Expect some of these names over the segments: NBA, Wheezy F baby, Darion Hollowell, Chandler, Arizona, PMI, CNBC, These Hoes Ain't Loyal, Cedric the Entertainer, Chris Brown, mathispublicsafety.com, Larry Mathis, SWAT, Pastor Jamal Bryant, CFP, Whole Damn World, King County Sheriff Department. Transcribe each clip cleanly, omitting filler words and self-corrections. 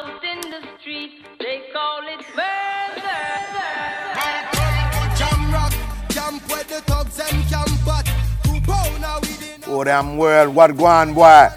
out in the street, they call it murder. Man, jam rock, jump with the thugs and jam butt. Oh, damn world, what going, boy?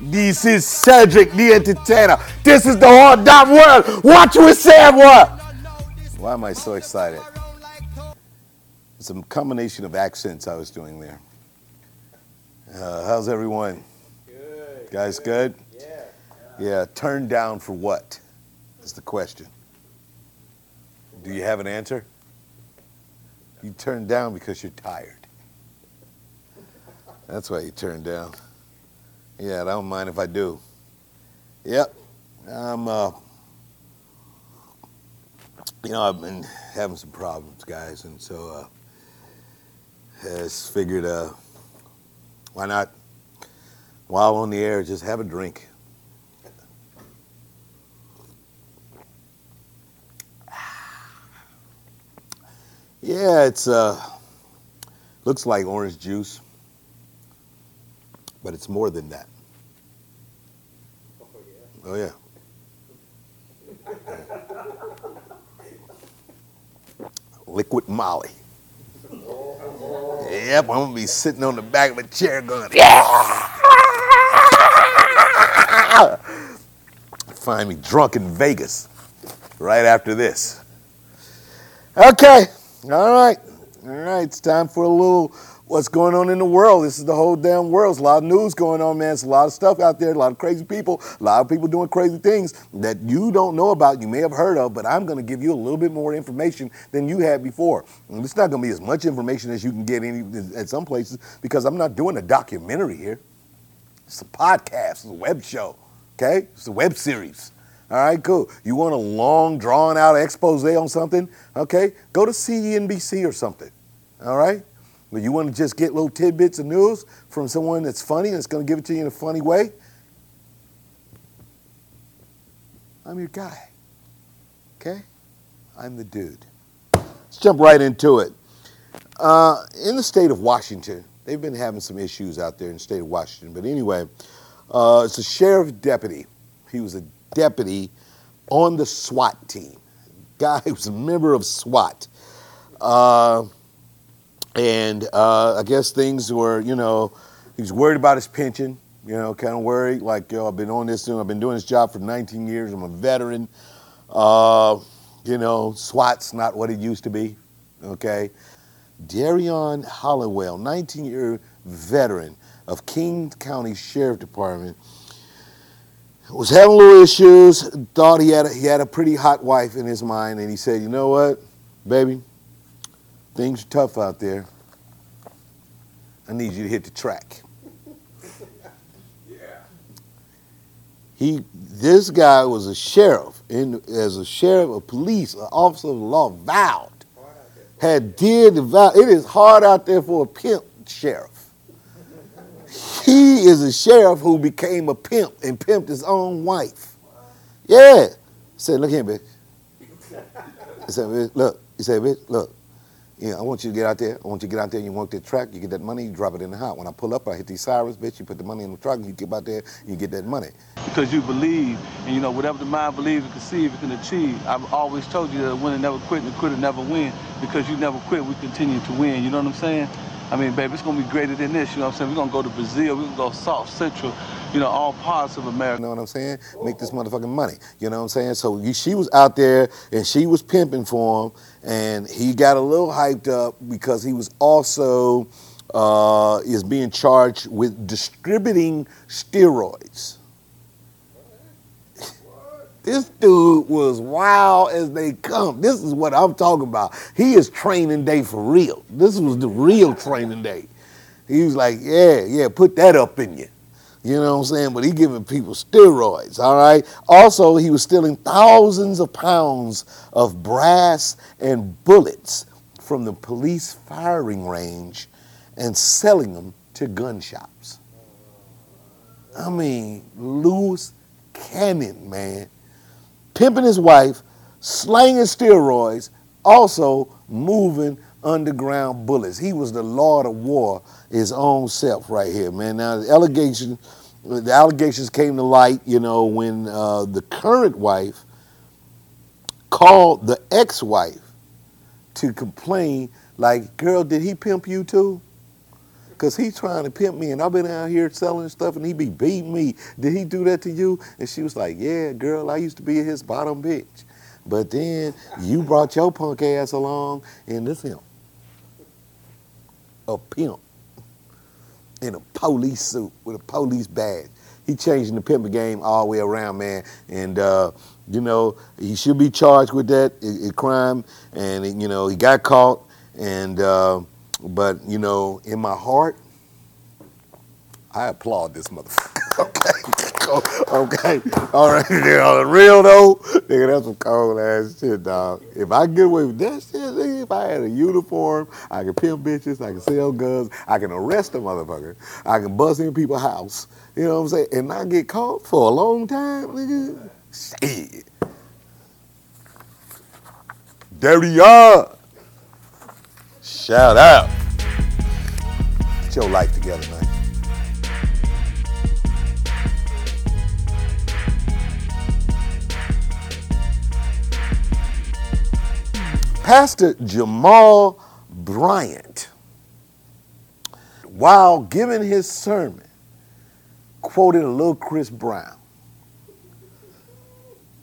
This is Cedric the Entertainer. This is the whole damn world. What we say, boy? Why am I so excited? It's a combination of accents I was doing there. How's everyone? Good. Guys, good? Yeah, turned down for what is the question. Do you have an answer? You turned down because you're tired. That's why you turned down. Yeah, I don't mind if I do. Yep, I've been having some problems, guys, and so I just figured, why not, while on the air, just have a drink. Yeah, it's looks like orange juice, but it's more than that. Oh yeah. Liquid Molly. Yep, I'm gonna be sitting on the back of a chair going, yeah! Find me drunk in Vegas right after this. Okay. All right, it's time for a little what's going on in the world. This is the whole damn world. There's a lot of news going on, man. There's a lot of stuff out there, a lot of crazy people, a lot of people doing crazy things that you don't know about, you may have heard of, but I'm going to give you a little bit more information than you had before. And it's not going to be as much information as you can get at some places because I'm not doing a documentary here. It's a podcast, it's a web show, okay? It's a web series. All right, cool. You want a long, drawn-out expose on something? Okay, go to CNBC or something, all right? But you want to just get little tidbits of news from someone that's funny and it's going to give it to you in a funny way? I'm your guy, okay? I'm the dude. Let's jump right into it. In the state of Washington, they've been having some issues out there in the state of Washington, but anyway, it's a sheriff's deputy. He was a deputy on the SWAT team. Guy was a member of SWAT. I guess things were, he was worried about his pension, kind of worried, like, I've been doing this job for 19 years, I'm a veteran. SWAT's not what it used to be, okay? Darion Hollowell, 19-year veteran of King County Sheriff Department, was having little issues, thought he had a pretty hot wife in his mind, and he said, you know what, baby, things are tough out there. I need you to hit the track. Yeah. This guy was a sheriff, a police, an officer of the law, vowed, it is hard out there for a pimp sheriff. He is a sheriff who became a pimp and pimped his own wife. Yeah. He said, look here, bitch. He said, bitch, look. I want you to get out there. I want you to get out there and you work that track. You get that money, you drop it in the hot. When I pull up, I hit these sirens, bitch. You put the money in the truck and you get out there and you get that money. Because you believe, and whatever the mind believes, it can see, it can achieve. I've always told you that a winner never quit and a quitter never win. Because you never quit, we continue to win. You know what I'm saying? I mean, baby, it's going to be greater than this, We're going to go to Brazil, we're going to go South Central, all parts of America. You know what I'm saying? Make this motherfucking money, So she was out there, and she was pimping for him, and he got a little hyped up because he was also is being charged with distributing steroids. This dude was wild as they come. This is what I'm talking about. He is training day for real. This was the real training day. He was like, yeah, put that up in you. You know what I'm saying? But he giving people steroids, all right? Also, he was stealing thousands of pounds of brass and bullets from the police firing range and selling them to gun shops. I mean, loose cannon, man. Pimping his wife, slanging steroids, also moving underground bullets. He was the Lord of War, his own self right here, man. Now, the allegation the allegations came to light, you know, when the current wife called the ex-wife to complain, like, girl, did he pimp you too? Because he's trying to pimp me, and I've been out here selling stuff, and he be beating me. Did he do that to you? And she was like, yeah, girl, I used to be his bottom bitch. But then you brought your punk ass along, and this him. A pimp in a police suit with a police badge. He changing the pimping game all the way around, man. And, you know, he should be charged with that crime. And, you know, he got caught. And, but, you know, in my heart, I applaud this motherfucker. Okay. Okay. All right. On the real, though, nigga, that's some cold ass shit, dog. If I get away with that shit, nigga, if I had a uniform, I could pimp bitches, I can sell guns, I can arrest a motherfucker, I can bust in people's house. You know what I'm saying? And I get caught for a long time, nigga. Shit. Darion. Shout out. Get your life together, man. Pastor Jamal Bryant, while giving his sermon, quoted a little Chris Brown.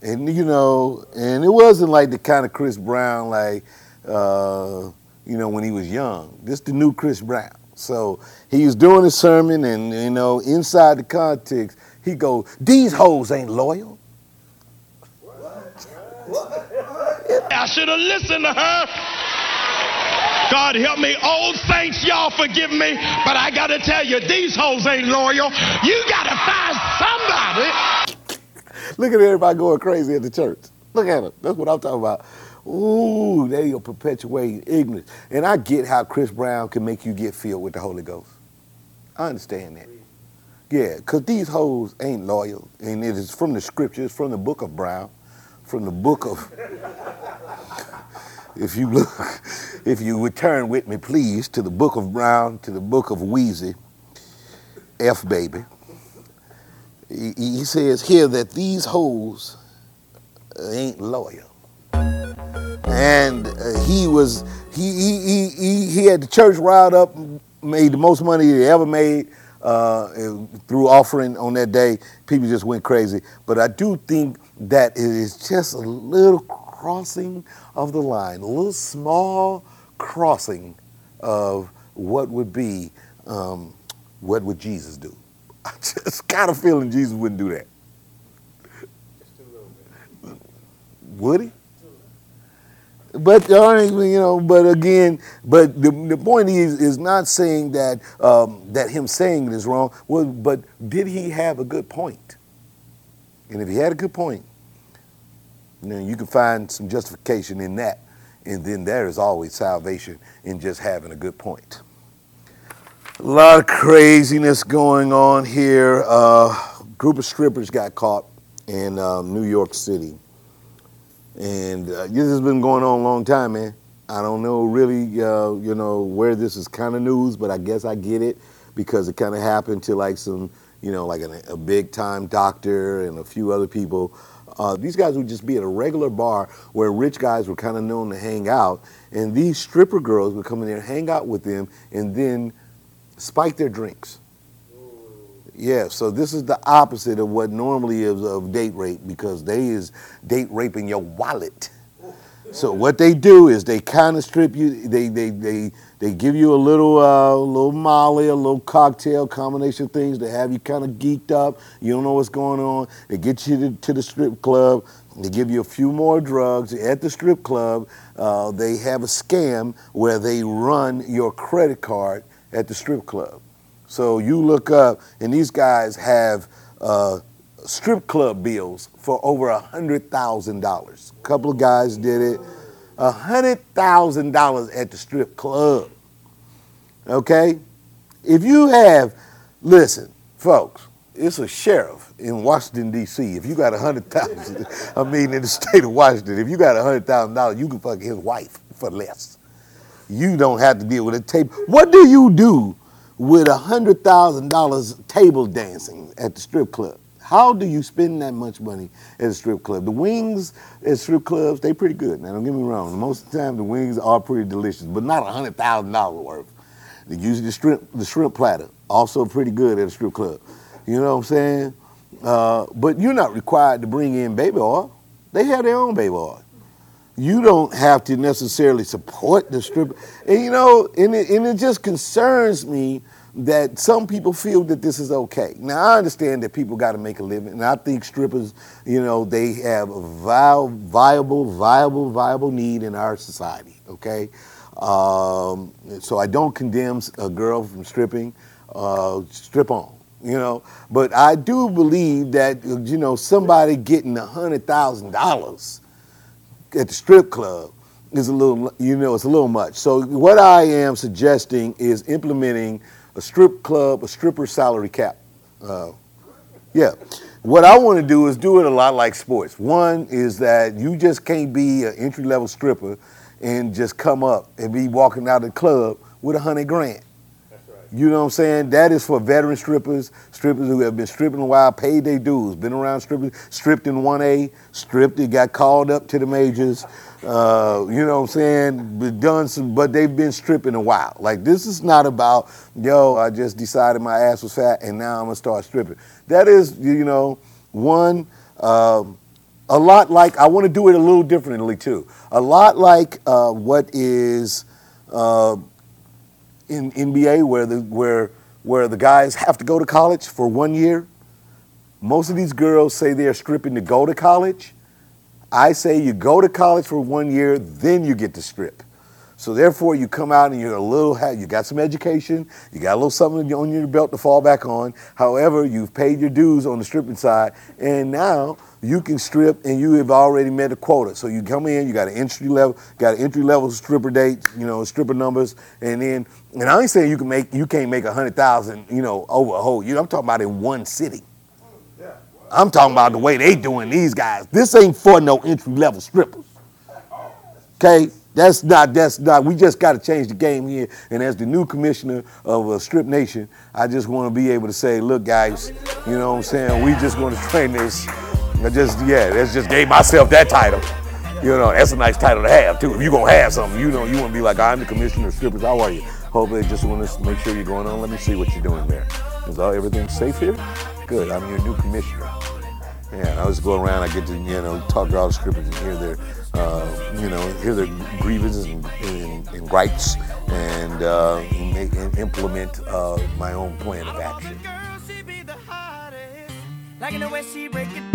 And, you know, and it wasn't like the kind of Chris Brown like, you know, when he was young. This the new Chris Brown. So he was doing his sermon and, you know, inside the context, he goes, these hoes ain't loyal. What? I should have listened to her. God help me, old saints, y'all forgive me, but I got to tell you, these hoes ain't loyal. You got to find somebody. Look at everybody going crazy at the church. Look at them. That's what I'm talking about. Ooh, they are perpetuating ignorance. And I get how Chris Brown can make you get filled with the Holy Ghost. I understand that. Yeah, because these hoes ain't loyal. And it is from the scriptures, from the book of Brown, from the book of... If you look, if you return with me, please, to the book of Brown, to the book of Wheezy, F baby. He says here that these hoes ain't loyal. And he was, he had the church riled up, made the most money he ever made through offering on that day. People just went crazy. But I do think that it is just a little crossing of the line, a little small crossing of what would be, what would Jesus do? I just got a feeling Jesus wouldn't do that. Just a little bit. Would he? But you know, but again, but the point is not saying that that him saying it is wrong. Well, but did he have a good point? And if he had a good point, you know, you can find some justification in that, and then there is always salvation in just having a good point. A lot of craziness going on here. Group of strippers got caught in New York City, and this has been going on a long time, man. I don't know really, you know, where this is kind of news, but I guess I get it because it kind of happened to like some, you know, like a big time doctor and a few other people. These guys would just be at a regular bar where rich guys were kind of known to hang out, and these stripper girls would come in there, hang out with them, and then spike their drinks. Yeah, so this is the opposite of what normally is of date rape, because they is date raping your wallet. So what they do is they kind of strip you, they give you a little molly, a little cocktail, combination of things that have you kind of geeked up. You don't know what's going on. They get you to the strip club. They give you a few more drugs. At the strip club, they have a scam where they run your credit card at the strip club. So you look up, and these guys have strip club bills for over $100,000. A couple of guys did it. $100,000 at the strip club. Okay? If you have, listen, folks, it's a sheriff in Washington, D.C. If you got $100,000, I mean, in the state of Washington, if you got $100,000, you can fuck his wife for less. You don't have to deal with a tape. What do you do with $100,000 table dancing at the strip club. How do you spend that much money at a strip club? The wings at strip clubs, they pretty good. Now, don't get me wrong. Most of the time, the wings are pretty delicious, but not $100,000 worth. Usually the shrimp platter, also pretty good at a strip club. You know what I'm saying? But you're not required to bring in baby oil. They have their own baby oil. You don't have to necessarily support the stripper. And, you know, and it just concerns me that some people feel that this is okay. Now, I understand that people got to make a living, and I think strippers, you know, they have a viable need in our society, okay? So I don't condemn a girl from stripping. Strip on. You know, but I do believe that, you know, somebody getting $100,000 at the strip club is a little, you know, it's a little much. So what I am suggesting is implementing a stripper salary cap. What I want to do is do it a lot like sports. One is that you just can't be an entry-level stripper and just come up and be walking out of the club with $100,000. You know what I'm saying? That is for veteran strippers who have been stripping a while, paid their dues, been around strippers, stripped in 1A, got called up to the majors, you know what I'm saying, but they've been stripping a while. Like, this is not about, yo, I just decided my ass was fat and now I'm going to start stripping. That is, you know, one, a lot like, I want to do it a little differently too. A lot like what is... in NBA, where the guys have to go to college for 1 year, most of these girls say they're stripping to go to college. I say you go to college for 1 year, then you get to strip. So therefore, you come out and you got some education, you got a little something on your belt to fall back on. However, you've paid your dues on the stripping side, and now you can strip, and you have already met a quota. So you come in, you got an entry level stripper date, you know, stripper numbers, and then. And I ain't saying you can't make 100,000, you know, over a whole year. I'm talking about in one city. I'm talking about the way they doing these guys. This ain't for no entry level strippers. Okay, that's not. We just got to change the game here. And as the new commissioner of Strip Nation, I just want to be able to say, look, guys, you know what I'm saying? We just want to train this. I just gave myself that title. You know, that's a nice title to have, too. If you're going to have something, you know, you want to be like, I'm the commissioner of strippers. How are you? Hopefully, just want to make sure you're going on. Let me see what you're doing there. Is everything safe here? Good. I'm your new commissioner. Yeah, I just go around. I get to, you know, talk to all the strippers and hear their grievances and gripes and implement my own plan of action. Like in the way she break it